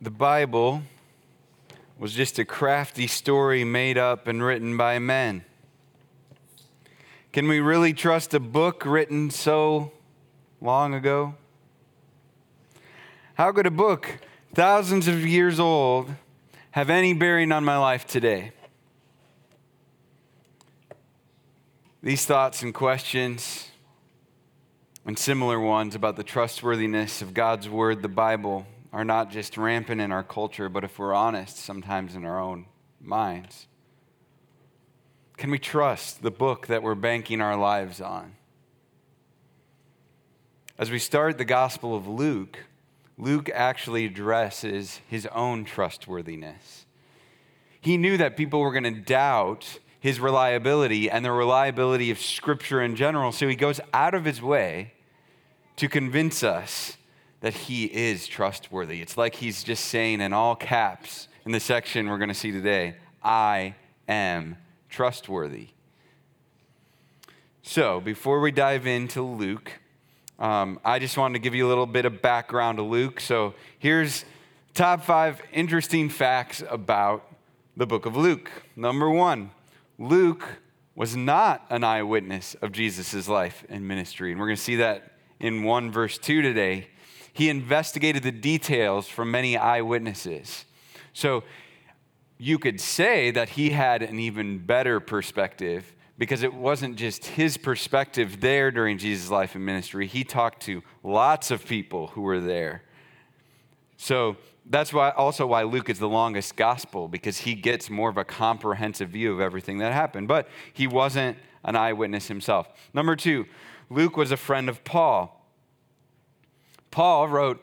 The Bible was just a crafty story made up and written by men. Can we really trust a book written so long ago? How could a book thousands of years old have any bearing on my life today? These thoughts and questions and similar ones about the trustworthiness of God's Word, the Bible, are not just rampant in our culture, but if we're honest, sometimes in our own minds. Can we trust the book that we're banking our lives on? As we start the Gospel of Luke, Luke actually addresses his own trustworthiness. He knew that people were going to doubt his reliability and the reliability of Scripture in general, so he goes out of his way to convince us that he is trustworthy. It's like he's just saying in all caps in the section we're going to see today, I am trustworthy. So before we dive into Luke, I just wanted to give you a little bit of background to Luke. So here's top 5 interesting facts about the book of Luke. Number 1, Luke was not an eyewitness of Jesus' life and ministry. And we're going to see that in 1 verse 2 today. He investigated the details from many eyewitnesses. So you could say that he had an even better perspective, because it wasn't just his perspective there during Jesus' life and ministry. He talked to lots of people who were there. So that's why also why Luke is the longest gospel, because he gets more of a comprehensive view of everything that happened. But he wasn't an eyewitness himself. Number 2, Luke was a friend of Paul. Paul wrote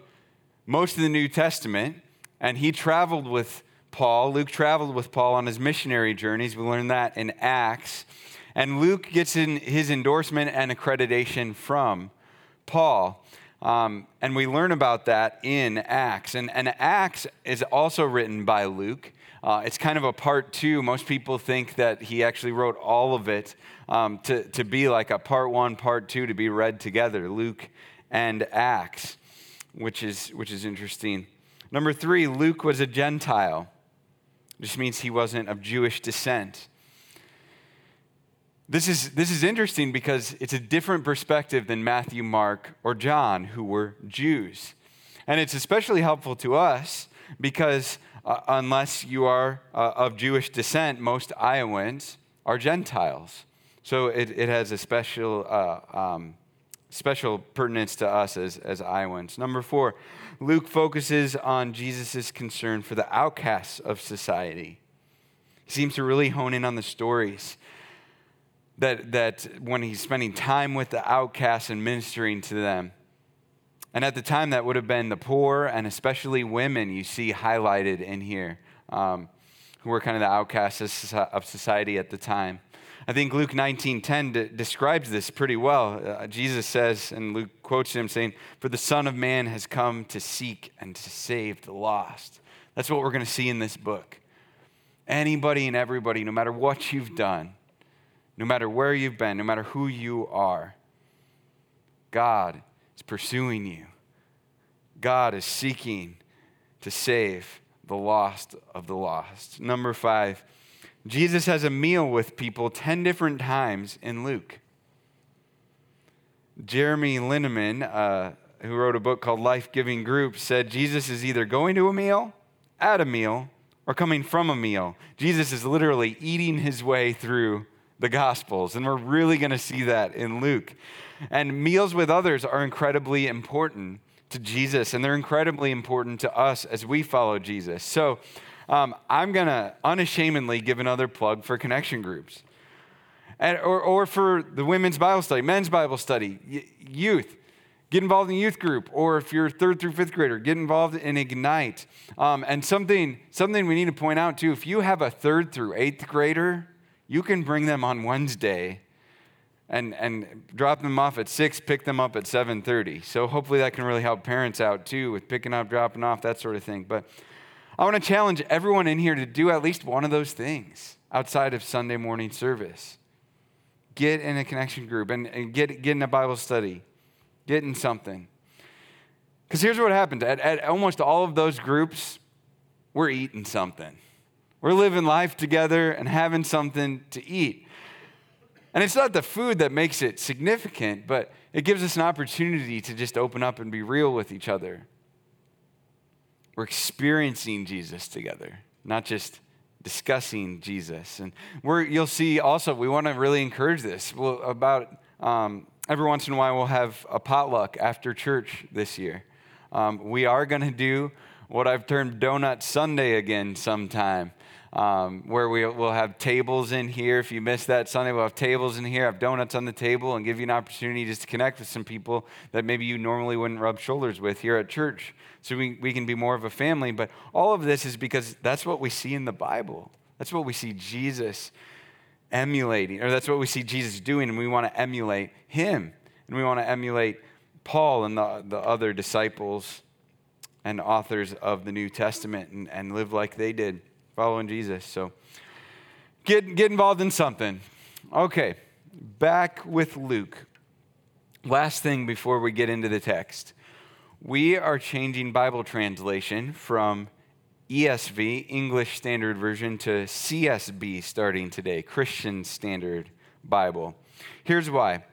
most of the New Testament, and he traveled with Paul. Luke traveled with Paul on his missionary journeys. We learned that in Acts. And Luke gets in his endorsement and accreditation from Paul. And we learn about that in Acts. And Acts is also written by Luke. It's kind of a part 2. Most people think that he actually wrote all of it to be like a part 1, part 2 to be read together. Luke and Acts, which is interesting. Number 3, Luke was a Gentile. Just means he wasn't of Jewish descent. This is interesting because it's a different perspective than Matthew, Mark, or John, who were Jews. And it's especially helpful to us because unless you are of Jewish descent, most Iowans are Gentiles. So it has a special special pertinence to us as Iowans. Number 4, Luke focuses on Jesus' concern for the outcasts of society. He seems to really hone in on the stories that when he's spending time with the outcasts and ministering to them. And at the time, that would have been the poor and especially women you see highlighted in here, who were kind of the outcasts of society at the time. I think Luke 19:10 describes this pretty well. Jesus says, and Luke quotes him saying, "For the Son of Man has come to seek and to save the lost." That's what we're going to see in this book. Anybody and everybody, no matter what you've done, no matter where you've been, no matter who you are, God is pursuing you. God is seeking to save the lost of the lost. Number 5, Jesus has a meal with people 10 different times in Luke. Jeremy Linneman, who wrote a book called Life-Giving Group, said Jesus is either going to a meal, at a meal, or coming from a meal. Jesus is literally eating his way through the Gospels, and we're really going to see that in Luke. And meals with others are incredibly important to Jesus, and they're incredibly important to us as we follow Jesus. So, I'm going to unashamedly give another plug for connection groups or for the women's Bible study, men's Bible study, youth. Get involved in youth group, or if you're 3rd through 5th grader, get involved in Ignite. And something we need to point out too, if you have a 3rd through 8th grader, you can bring them on Wednesday and drop them off at 6, pick them up at 7:30. So hopefully that can really help parents out too with picking up, dropping off, that sort of thing. But I want to challenge everyone in here to do at least one of those things outside of Sunday morning service. Get in a connection group and get in a Bible study. Get in something. Because here's what happened. At almost all of those groups, we're eating something. We're living life together and having something to eat. And it's not the food that makes it significant, but it gives us an opportunity to just open up and be real with each other. We're experiencing Jesus together, not just discussing Jesus. And you'll see also, we want to really encourage this. Well, about every once in a while, we'll have a potluck after church this year. We are going to do what I've termed Donut Sunday again sometime. Where we'll have tables in here. If you missed that Sunday, we'll have tables in here, have donuts on the table, and give you an opportunity just to connect with some people that maybe you normally wouldn't rub shoulders with here at church. So we can be more of a family. But all of this is because that's what we see in the Bible. That's what we see Jesus emulating, or that's what we see Jesus doing, and we want to emulate him. And we want to emulate Paul and the other disciples and authors of the New Testament and live like they did. Following Jesus, so get involved in something. Okay, back with Luke. Last thing before we get into the text. We are changing Bible translation from ESV, English Standard Version, to CSB starting today, Christian Standard Bible. Here's why.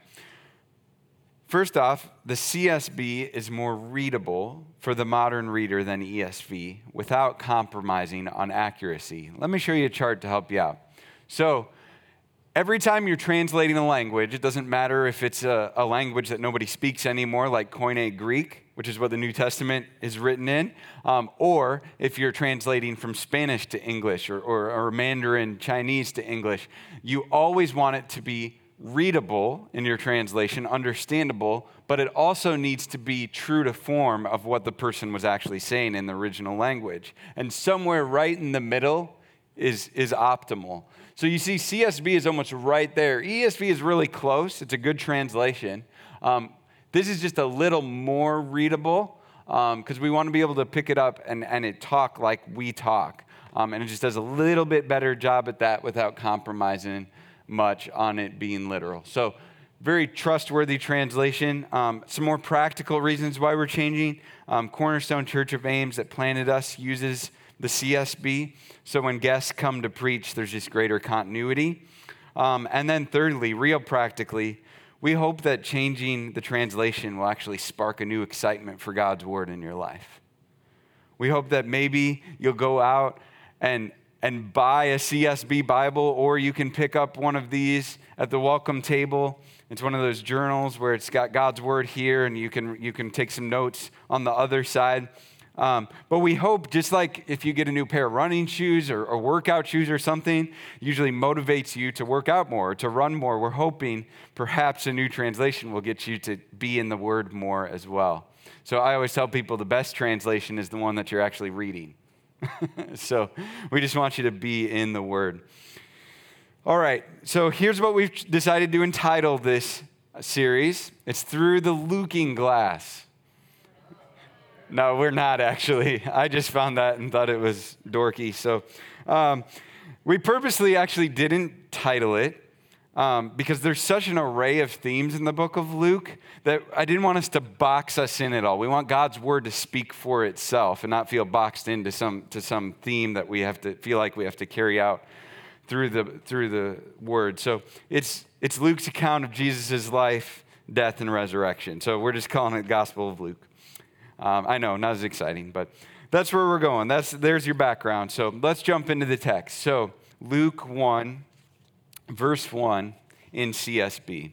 First off, the CSB is more readable for the modern reader than ESV without compromising on accuracy. Let me show you a chart to help you out. So every time you're translating a language, it doesn't matter if it's a language that nobody speaks anymore, like Koine Greek, which is what the New Testament is written in, or if you're translating from Spanish to English or Mandarin Chinese to English, you always want it to be readable in your translation, understandable, but it also needs to be true to form of what the person was actually saying in the original language. And somewhere right in the middle is optimal. So you see CSB is almost right there. ESV is really close. It's a good translation. This is just a little more readable because we want to be able to pick it up and it talk like we talk. And it just does a little bit better job at that without compromising much on it being literal. So very trustworthy translation. Some more practical reasons why we're changing. Cornerstone Church of Ames that planted us uses the CSB. So when guests come to preach, there's just greater continuity. And then thirdly, real practically, we hope that changing the translation will actually spark a new excitement for God's word in your life. We hope that maybe you'll go out and buy a CSB Bible, or you can pick up one of these at the welcome table. It's one of those journals where it's got God's word here, and you can take some notes on the other side. But we hope, just like if you get a new pair of running shoes or workout shoes or something, usually motivates you to work out more, to run more. We're hoping perhaps a new translation will get you to be in the word more as well. So I always tell people the best translation is the one that you're actually reading. So we just want you to be in the Word. All right, so here's what we've decided to entitle this series. It's Through the Looking Glass. No, we're not actually. I just found that and thought it was dorky. So we purposely actually didn't title it because there's such an array of themes in the book of Luke that I didn't want us to box us in at all. We want God's word to speak for itself and not feel boxed into some theme that we have to feel like we have to carry out through the word. So it's Luke's account of Jesus' life, death, and resurrection. So we're just calling it Gospel of Luke. I know, not as exciting, but that's where we're going. There's your background. So let's jump into the text. So Luke 1. Verse 1 in CSB.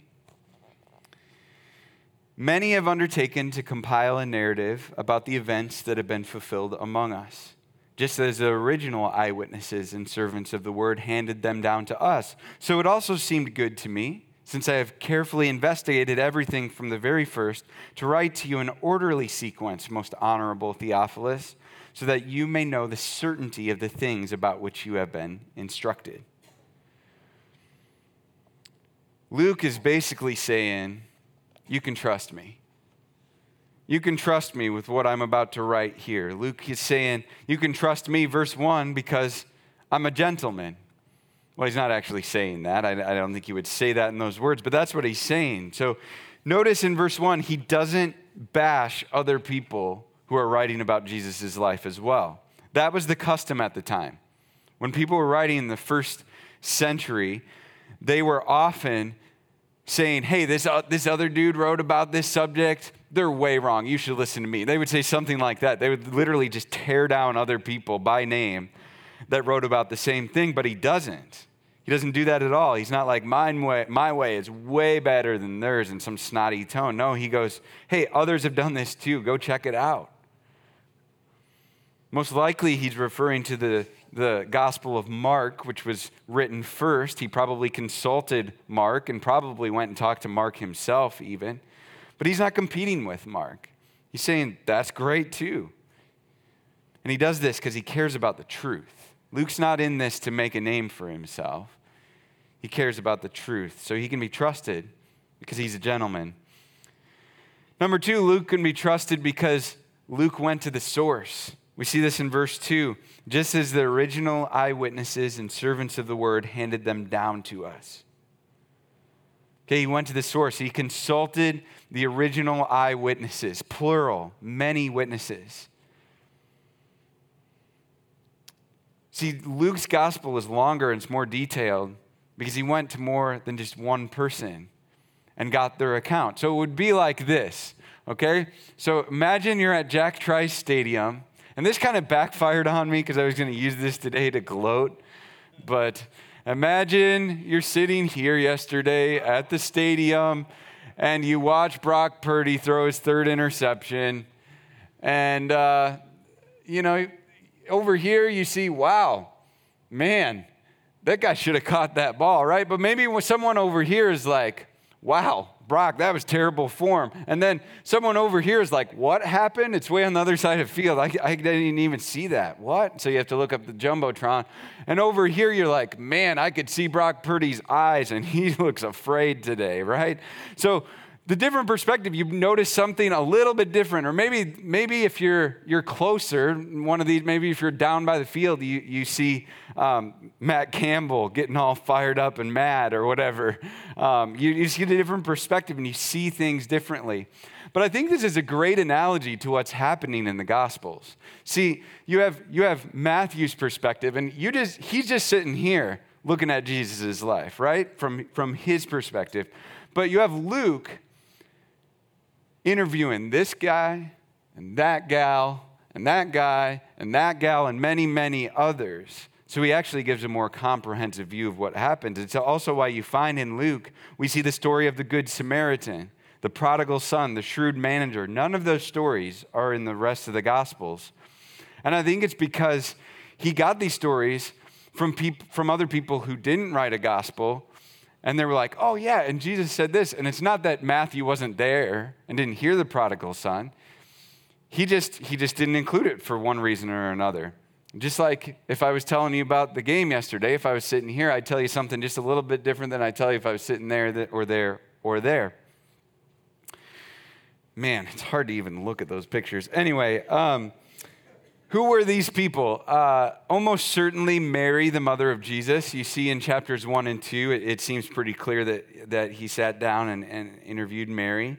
Many have undertaken to compile a narrative about the events that have been fulfilled among us, just as the original eyewitnesses and servants of the word handed them down to us. So it also seemed good to me, since I have carefully investigated everything from the very first, to write to you an orderly sequence, most honorable Theophilus, so that you may know the certainty of the things about which you have been instructed. Luke is basically saying, you can trust me. You can trust me with what I'm about to write here. Luke is saying, you can trust me, verse 1, because I'm a gentleman. Well, he's not actually saying that. I don't think he would say that in those words, but that's what he's saying. So notice in verse 1, he doesn't bash other people who are writing about Jesus' life as well. That was the custom at the time. When people were writing in the first century, they were often saying, hey, this other dude wrote about this subject. They're way wrong. You should listen to me. They would say something like that. They would literally just tear down other people by name that wrote about the same thing, but he doesn't. He doesn't do that at all. He's not like, my way is way better than theirs in some snotty tone. No, he goes, hey, others have done this too. Go check it out. Most likely he's referring to the Gospel of Mark, which was written first. He probably consulted Mark and probably went and talked to Mark himself even. But he's not competing with Mark. He's saying, that's great too. And he does this because he cares about the truth. Luke's not in this to make a name for himself. He cares about the truth. So he can be trusted because he's a gentleman. Number two, Luke can be trusted because Luke went to the source. We see this in verse 2. Just as the original eyewitnesses and servants of the word handed them down to us. Okay, he went to the source. He consulted the original eyewitnesses, plural, many witnesses. See, Luke's gospel is longer and it's more detailed because he went to more than just one person and got their account. So it would be like this, okay? So imagine you're at Jack Trice Stadium. And this kind of backfired on me because I was going to use this today to gloat. But imagine you're sitting here yesterday at the stadium and you watch Brock Purdy throw his third interception. And, over here you see, wow, man, that guy should have caught that ball, right? But maybe someone over here is like, wow, Brock, that was terrible form. And then someone over here is like, what happened? It's way on the other side of the field. I didn't even see that. What? So you have to look up the Jumbotron. And over here, you're like, man, I could see Brock Purdy's eyes, and he looks afraid today, right? So the different perspective, you notice something a little bit different. Or maybe if you're closer, one of these, maybe if you're down by the field, you see Matt Campbell getting all fired up and mad or whatever. You see the different perspective and you see things differently. But I think this is a great analogy to what's happening in the Gospels. See, you have Matthew's perspective, and he's just sitting here looking at Jesus' life, right? From his perspective. But you have Luke interviewing this guy and that gal and that guy and that gal and many, many others. So he actually gives a more comprehensive view of what happened. It's also why you find in Luke, we see the story of the Good Samaritan, the prodigal son, the shrewd manager. None of those stories are in the rest of the Gospels. And I think it's because he got these stories from other people who didn't write a gospel. And they were like, oh yeah, and Jesus said this. And it's not that Matthew wasn't there and didn't hear the prodigal son. He just didn't include it for one reason or another. Just like if I was telling you about the game yesterday, if I was sitting here, I'd tell you something just a little bit different than I tell you if I was sitting there or there or there. Man, it's hard to even look at those pictures. Anyway, who were these people? Almost certainly Mary, the mother of Jesus. You see in chapters 1 and 2, it seems pretty clear that he sat down and interviewed Mary.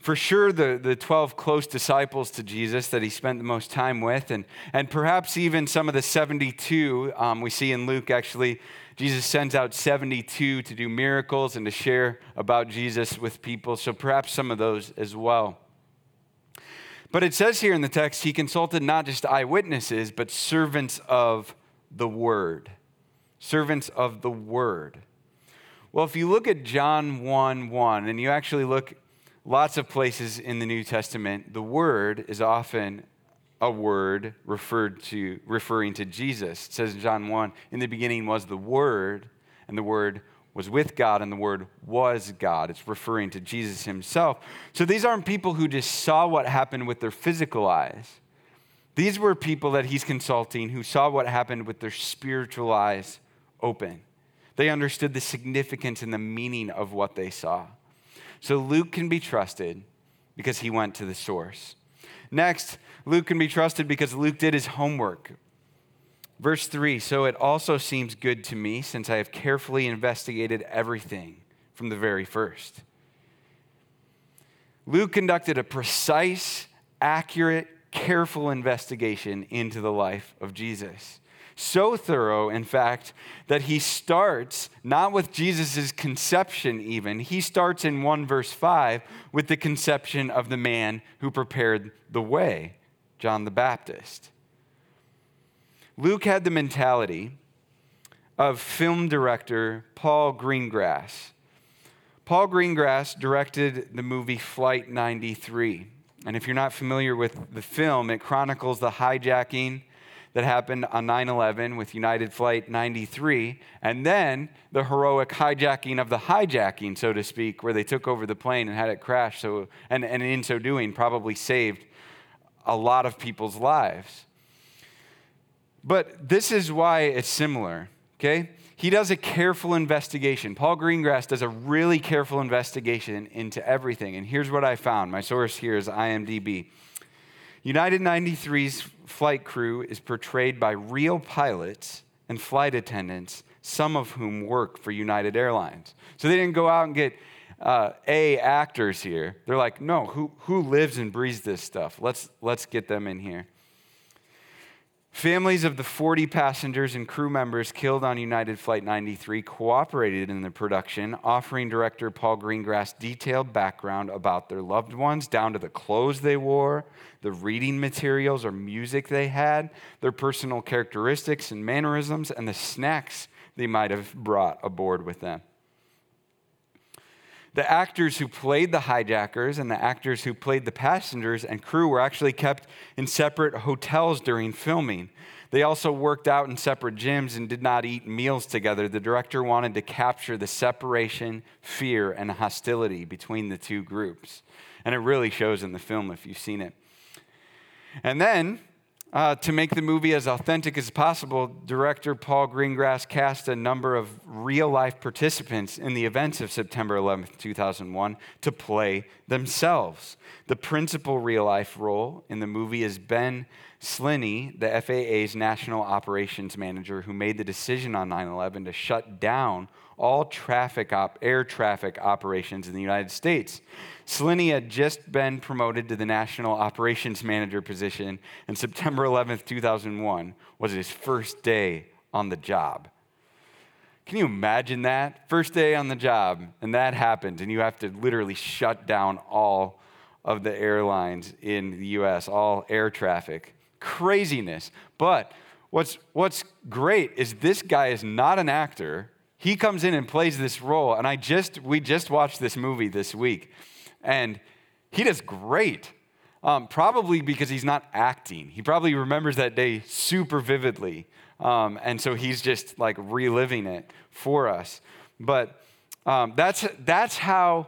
For sure, the 12 close disciples to Jesus that he spent the most time with, and perhaps even some of the 72. We see in Luke, actually, Jesus sends out 72 to do miracles and to share about Jesus with people. So perhaps some of those as well. But it says here in the text, he consulted not just eyewitnesses, but servants of the word. Servants of the word. Well, if you look at John 1:1, and you actually look lots of places in the New Testament, the word is often a word referring to Jesus. It says in John 1, in the beginning was the word, and the word was with God, and the word was God. It's referring to Jesus himself. So these aren't people who just saw what happened with their physical eyes. These were people that he's consulting who saw what happened with their spiritual eyes open. They understood the significance and the meaning of what they saw. So Luke can be trusted because he went to the source. Next, Luke can be trusted because Luke did his homework. Verse 3, so it also seems good to me since I have carefully investigated everything from the very first. Luke conducted a precise, accurate, careful investigation into the life of Jesus. So thorough, in fact, that he starts not with Jesus' conception even. He starts in 1 verse 5 with the conception of the man who prepared the way, John the Baptist. Luke had the mentality of film director Paul Greengrass. Paul Greengrass directed the movie Flight 93. And if you're not familiar with the film, it chronicles the hijacking that happened on 9/11 with United Flight 93, and then the heroic hijacking of the hijacking, so to speak, where they took over the plane and had it crash, and in so doing probably saved a lot of people's lives. But this is why it's similar, okay? He does a careful investigation. Paul Greengrass does a really careful investigation into everything, and here's what I found. My source here is IMDb. United 93's flight crew is portrayed by real pilots and flight attendants, some of whom work for United Airlines. So they didn't go out and get actors here. They're like, no, who lives and breathes this stuff? Let's get them in here. Families of the 40 passengers and crew members killed on United Flight 93 cooperated in the production, offering director Paul Greengrass detailed background about their loved ones, down to the clothes they wore, the reading materials or music they had, their personal characteristics and mannerisms, and the snacks they might have brought aboard with them. The actors who played the hijackers and the actors who played the passengers and crew were actually kept in separate hotels during filming. They also worked out in separate gyms and did not eat meals together. The director wanted to capture the separation, fear, and hostility between the two groups. And it really shows in the film if you've seen it. And then, to make the movie as authentic as possible, director Paul Greengrass cast a number of real-life participants in the events of September 11th, 2001 to play themselves. The principal real-life role in the movie is Ben Slinney, the FAA's National Operations Manager, who made the decision on 9/11 to shut down all air traffic operations in the United States. Slinney had just been promoted to the National Operations Manager position, and September 11th, 2001 was his first day on the job. Can you imagine that? First day on the job, and that happens, and you have to literally shut down all of the airlines in the U.S., all air traffic. Craziness. But what's great is this guy is not an actor. He comes in and plays this role, and we just watched this movie this week, and he does great, probably because he's not acting. He probably remembers that day super vividly, and so he's just like reliving it for us. But that's how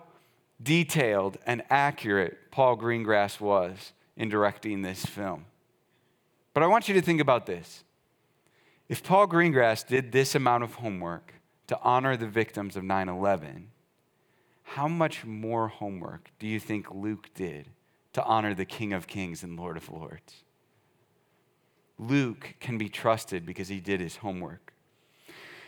detailed and accurate Paul Greengrass was in directing this film. But I want you to think about this. If Paul Greengrass did this amount of homework to honor the victims of 9/11, how much more homework do you think Luke did to honor the King of Kings and Lord of Lords? Luke can be trusted because he did his homework.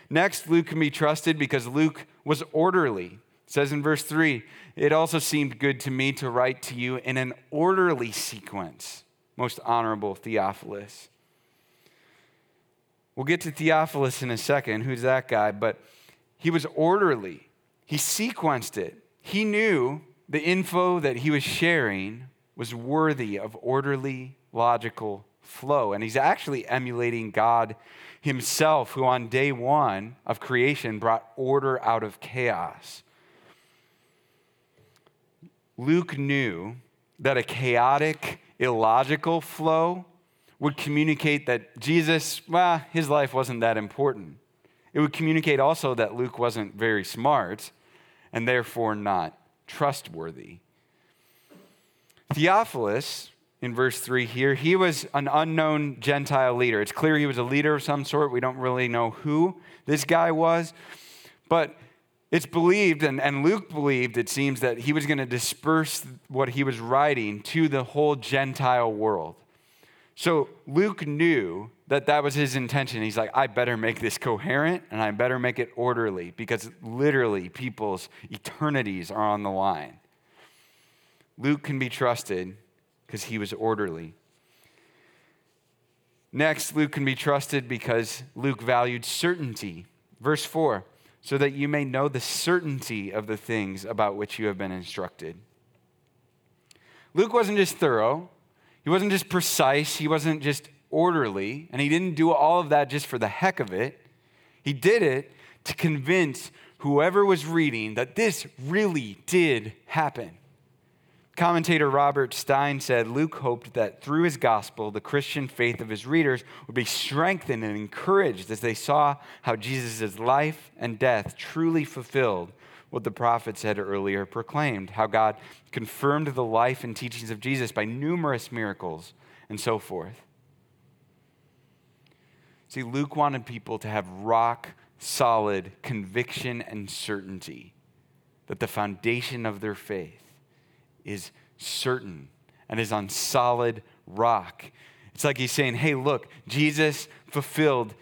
Next, Luke can be trusted because Luke was orderly. It says in verse 3, "It also seemed good to me to write to you in an orderly sequence, most honorable Theophilus." We'll get to Theophilus in a second, who's that guy, but he was orderly. He sequenced it. He knew the info that he was sharing was worthy of orderly, logical flow. And he's actually emulating God himself, who on day one of creation brought order out of chaos. Luke knew that a chaotic, illogical flow would communicate that Jesus, his life wasn't that important. It would communicate also that Luke wasn't very smart and therefore not trustworthy. Theophilus, in verse 3 here, he was an unknown Gentile leader. It's clear he was a leader of some sort. We don't really know who this guy was. But it's believed, and Luke believed, it seems, that he was going to disperse what he was writing to the whole Gentile world. So Luke knew that was his intention. He's like, I better make this coherent and I better make it orderly because literally people's eternities are on the line. Luke can be trusted because he was orderly. Next, Luke can be trusted because Luke valued certainty. Verse 4, so that you may know the certainty of the things about which you have been instructed. Luke wasn't just thorough. He wasn't just precise. He wasn't just orderly. And he didn't do all of that just for the heck of it. He did it to convince whoever was reading that this really did happen. Commentator Robert Stein said Luke hoped that through his gospel, the Christian faith of his readers would be strengthened and encouraged as they saw how Jesus' life and death truly fulfilled what the prophets had earlier proclaimed, how God confirmed the life and teachings of Jesus by numerous miracles and so forth. See, Luke wanted people to have rock-solid conviction and certainty that the foundation of their faith is certain and is on solid rock. It's like he's saying, hey, look, Jesus fulfilled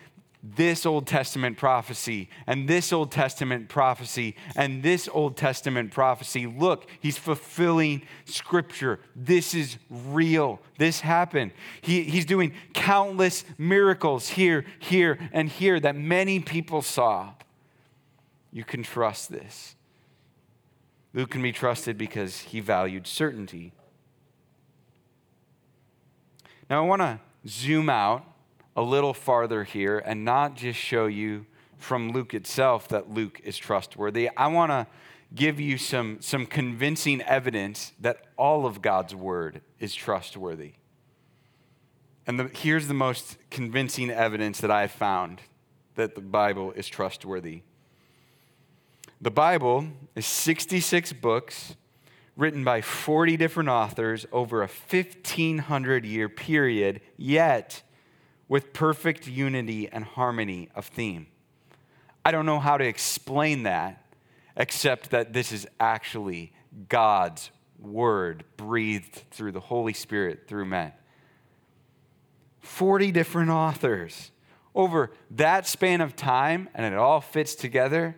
this Old Testament prophecy and this Old Testament prophecy and this Old Testament prophecy. Look, he's fulfilling Scripture. This is real. This happened. He's doing countless miracles here, here, and here that many people saw. You can trust this. Luke can be trusted because he valued certainty. Now I want to zoom out a little farther here and not just show you from Luke itself that Luke is trustworthy. I want to give you some convincing evidence that all of God's word is trustworthy. And here's the most convincing evidence that I've found that the Bible is trustworthy. The Bible is 66 books written by 40 different authors over a 1,500-year period, yet with perfect unity and harmony of theme. I don't know how to explain that, except that this is actually God's word breathed through the Holy Spirit through men. 40 different authors over that span of time, and it all fits together.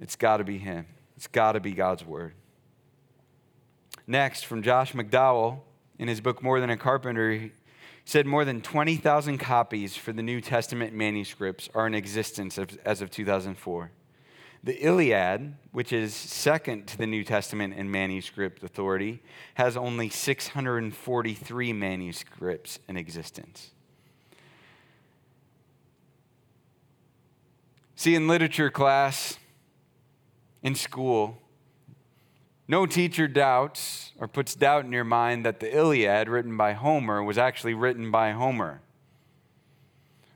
It's got to be him. It's got to be God's word. Next, from Josh McDowell, in his book, More Than a Carpenter, he said more than 20,000 copies for the New Testament manuscripts are in existence as of 2004. The Iliad, which is second to the New Testament in manuscript authority, has only 643 manuscripts in existence. See, in literature class, in school, no teacher doubts or puts doubt in your mind that the Iliad, written by Homer, was actually written by Homer.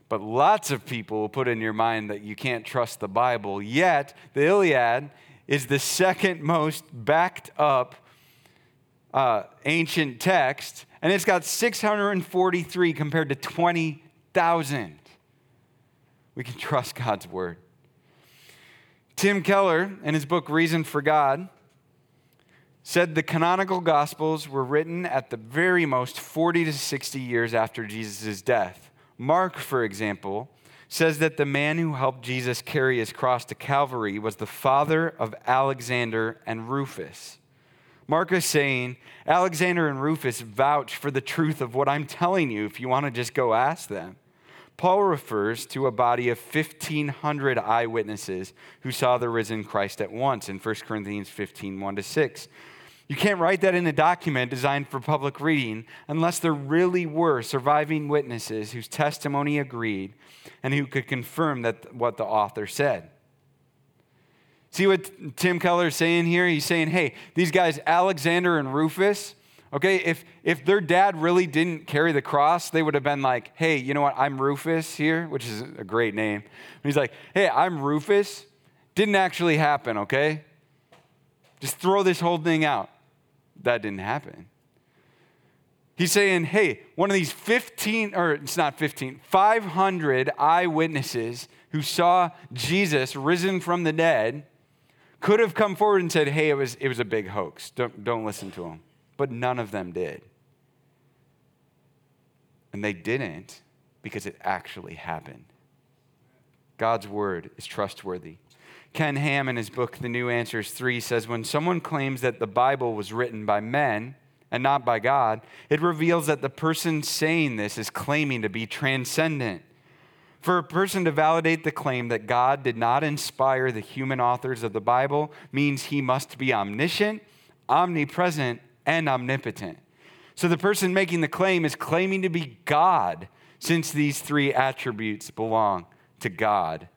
But lots of people will put in your mind that you can't trust the Bible, yet the Iliad is the second most backed up ancient text, and it's got 643 compared to 20,000. We can trust God's word. Tim Keller, in his book, Reason for God, said the canonical gospels were written at the very most 40 to 60 years after Jesus' death. Mark, for example, says that the man who helped Jesus carry his cross to Calvary was the father of Alexander and Rufus. Mark is saying, Alexander and Rufus vouch for the truth of what I'm telling you if you want to just go ask them. Paul refers to a body of 1,500 eyewitnesses who saw the risen Christ at once in 1 Corinthians 15, 1-6. You can't write that in a document designed for public reading unless there really were surviving witnesses whose testimony agreed and who could confirm that what the author said. See what Tim Keller is saying here? He's saying, hey, these guys, Alexander and Rufus, okay, if their dad really didn't carry the cross, they would have been like, hey, you know what, I'm Rufus here, which is a great name. And he's like, hey, I'm Rufus. Didn't actually happen, okay? Just throw this whole thing out. That didn't happen. He's saying, hey, one of these 500 eyewitnesses who saw Jesus risen from the dead could have come forward and said, hey, it was a big hoax. Don't listen to him. But none of them did. And they didn't because it actually happened. God's word is trustworthy. Ken Ham, in his book, The New Answers 3, says when someone claims that the Bible was written by men, and not by God, it reveals that the person saying this is claiming to be transcendent. For a person to validate the claim that God did not inspire the human authors of the Bible means he must be omniscient, omnipresent, and omnipotent. So the person making the claim is claiming to be God, since these three attributes belong to God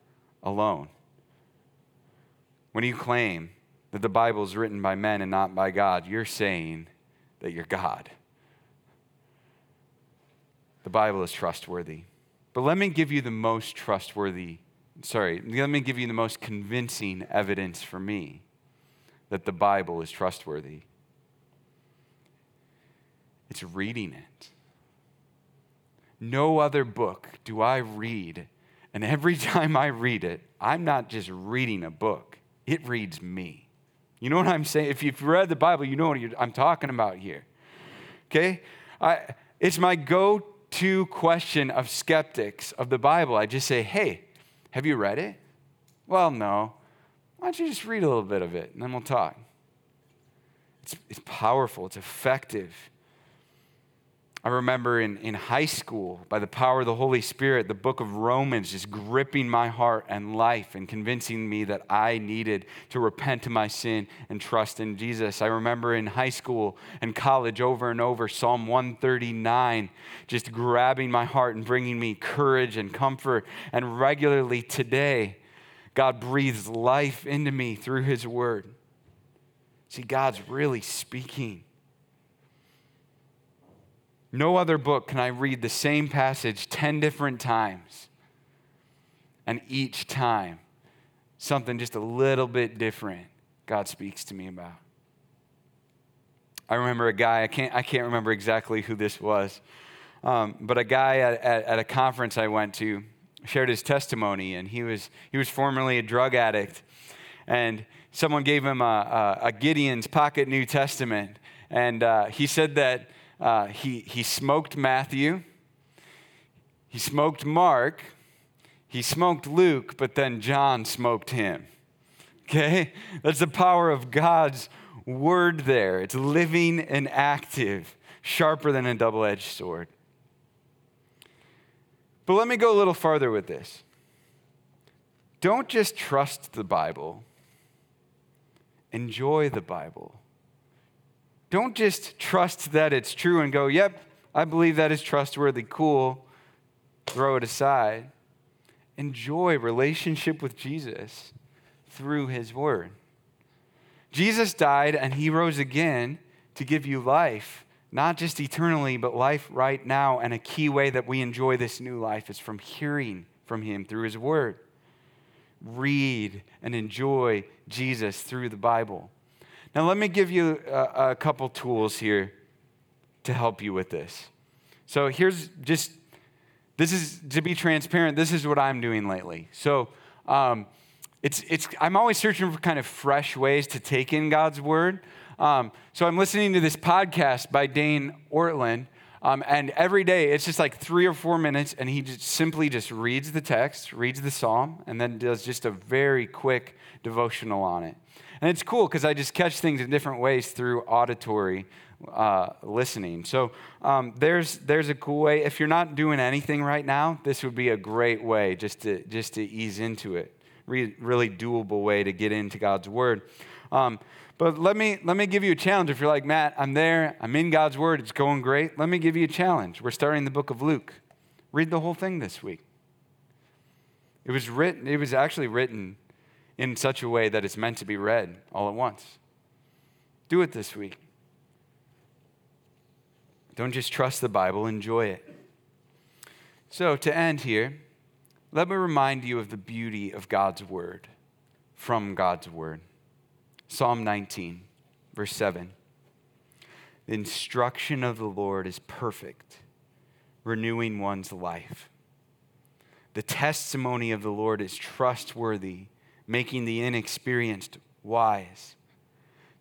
alone. When you claim that the Bible is written by men and not by God, you're saying that you're God. The Bible is trustworthy. But let me give you the most convincing evidence for me that the Bible is trustworthy. It's reading it. No other book do I read, and every time I read it, I'm not just reading a book. It reads me. You know what I'm saying? If you've read the Bible, you know what I'm talking about here. Okay? It's my go-to question of skeptics of the Bible. I just say, hey, have you read it? Well, no. Why don't you just read a little bit of it, and then we'll talk. It's powerful. It's effective. I remember in high school, by the power of the Holy Spirit, the book of Romans just gripping my heart and life and convincing me that I needed to repent of my sin and trust in Jesus. I remember in high school and college over and over, Psalm 139 just grabbing my heart and bringing me courage and comfort. And regularly today, God breathes life into me through his word. See, God's really speaking. No other book can I read the same passage 10 different times, and each time something just a little bit different God speaks to me about. I remember a guy, I can't remember exactly who this was, but a guy at a conference I went to shared his testimony, and he was formerly a drug addict, and someone gave him a Gideon's Pocket New Testament, and he said that he smoked Matthew, he smoked Mark, he smoked Luke, but then John smoked him. Okay? That's the power of God's word there. It's living and active, sharper than a double-edged sword. But let me go a little farther with this. Don't just trust the Bible. Enjoy the Bible. Don't just trust that it's true and go, yep, I believe that is trustworthy, cool, throw it aside. Enjoy relationship with Jesus through his word. Jesus died and he rose again to give you life, not just eternally, but life right now. And a key way that we enjoy this new life is from hearing from him through his word. Read and enjoy Jesus through the Bible. Now, let me give you a couple tools here to help you with this. So to be transparent, this is what I'm doing lately. So I'm always searching for kind of fresh ways to take in God's word. So I'm listening to this podcast by Dane Ortlund, and every day it's just like 3 or 4 minutes, and he simply reads the text, reads the psalm, and then does just a very quick devotional on it. And it's cool because I just catch things in different ways through auditory listening. So there's a cool way. If you're not doing anything right now, this would be a great way just to ease into it. Really doable way to get into God's word. But let me give you a challenge. If you're like, Matt, I'm there. I'm in God's word. It's going great. Let me give you a challenge. We're starting the book of Luke. Read the whole thing this week. It was actually written in such a way that it's meant to be read all at once. Do it this week. Don't just trust the Bible, enjoy it. So to end here, let me remind you of the beauty of God's word, from God's word. Psalm 19, verse 7. The instruction of the Lord is perfect, renewing one's life. The testimony of the Lord is trustworthy, making the inexperienced wise.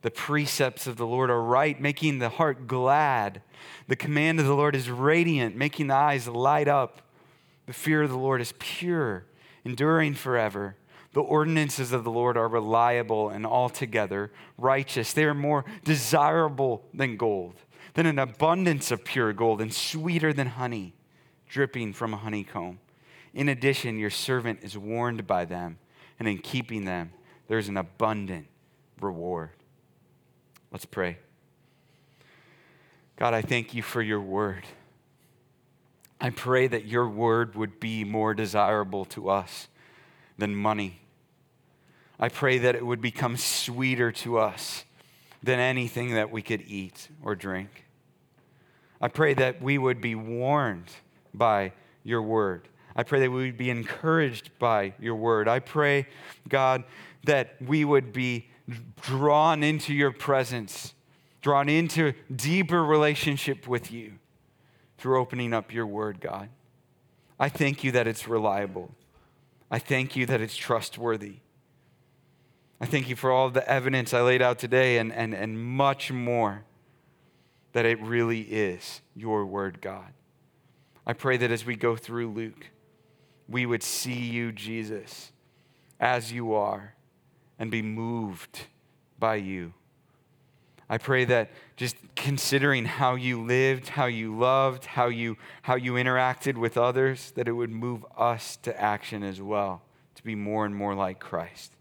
The precepts of the Lord are right, making the heart glad. The command of the Lord is radiant, making the eyes light up. The fear of the Lord is pure, enduring forever. The ordinances of the Lord are reliable and altogether righteous. They are more desirable than gold, than an abundance of pure gold and sweeter than honey, dripping from a honeycomb. In addition, your servant is warned by them, and in keeping them, there's an abundant reward." Let's pray. God, I thank you for your word. I pray that your word would be more desirable to us than money. I pray that it would become sweeter to us than anything that we could eat or drink. I pray that we would be warned by your word. I pray that we would be encouraged by your word. I pray, God, that we would be drawn into your presence, drawn into deeper relationship with you through opening up your word, God. I thank you that it's reliable. I thank you that it's trustworthy. I thank you for all the evidence I laid out today and much more, that it really is your word, God. I pray that as we go through Luke, we would see you, Jesus, as you are and be moved by you. I pray that just considering how you lived, how you loved, how you interacted with others, that it would move us to action as well, to be more and more like Christ.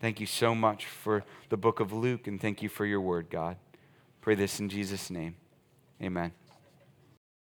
Thank you so much for the book of Luke, and thank you for your word, God. Pray this in Jesus' name. Amen.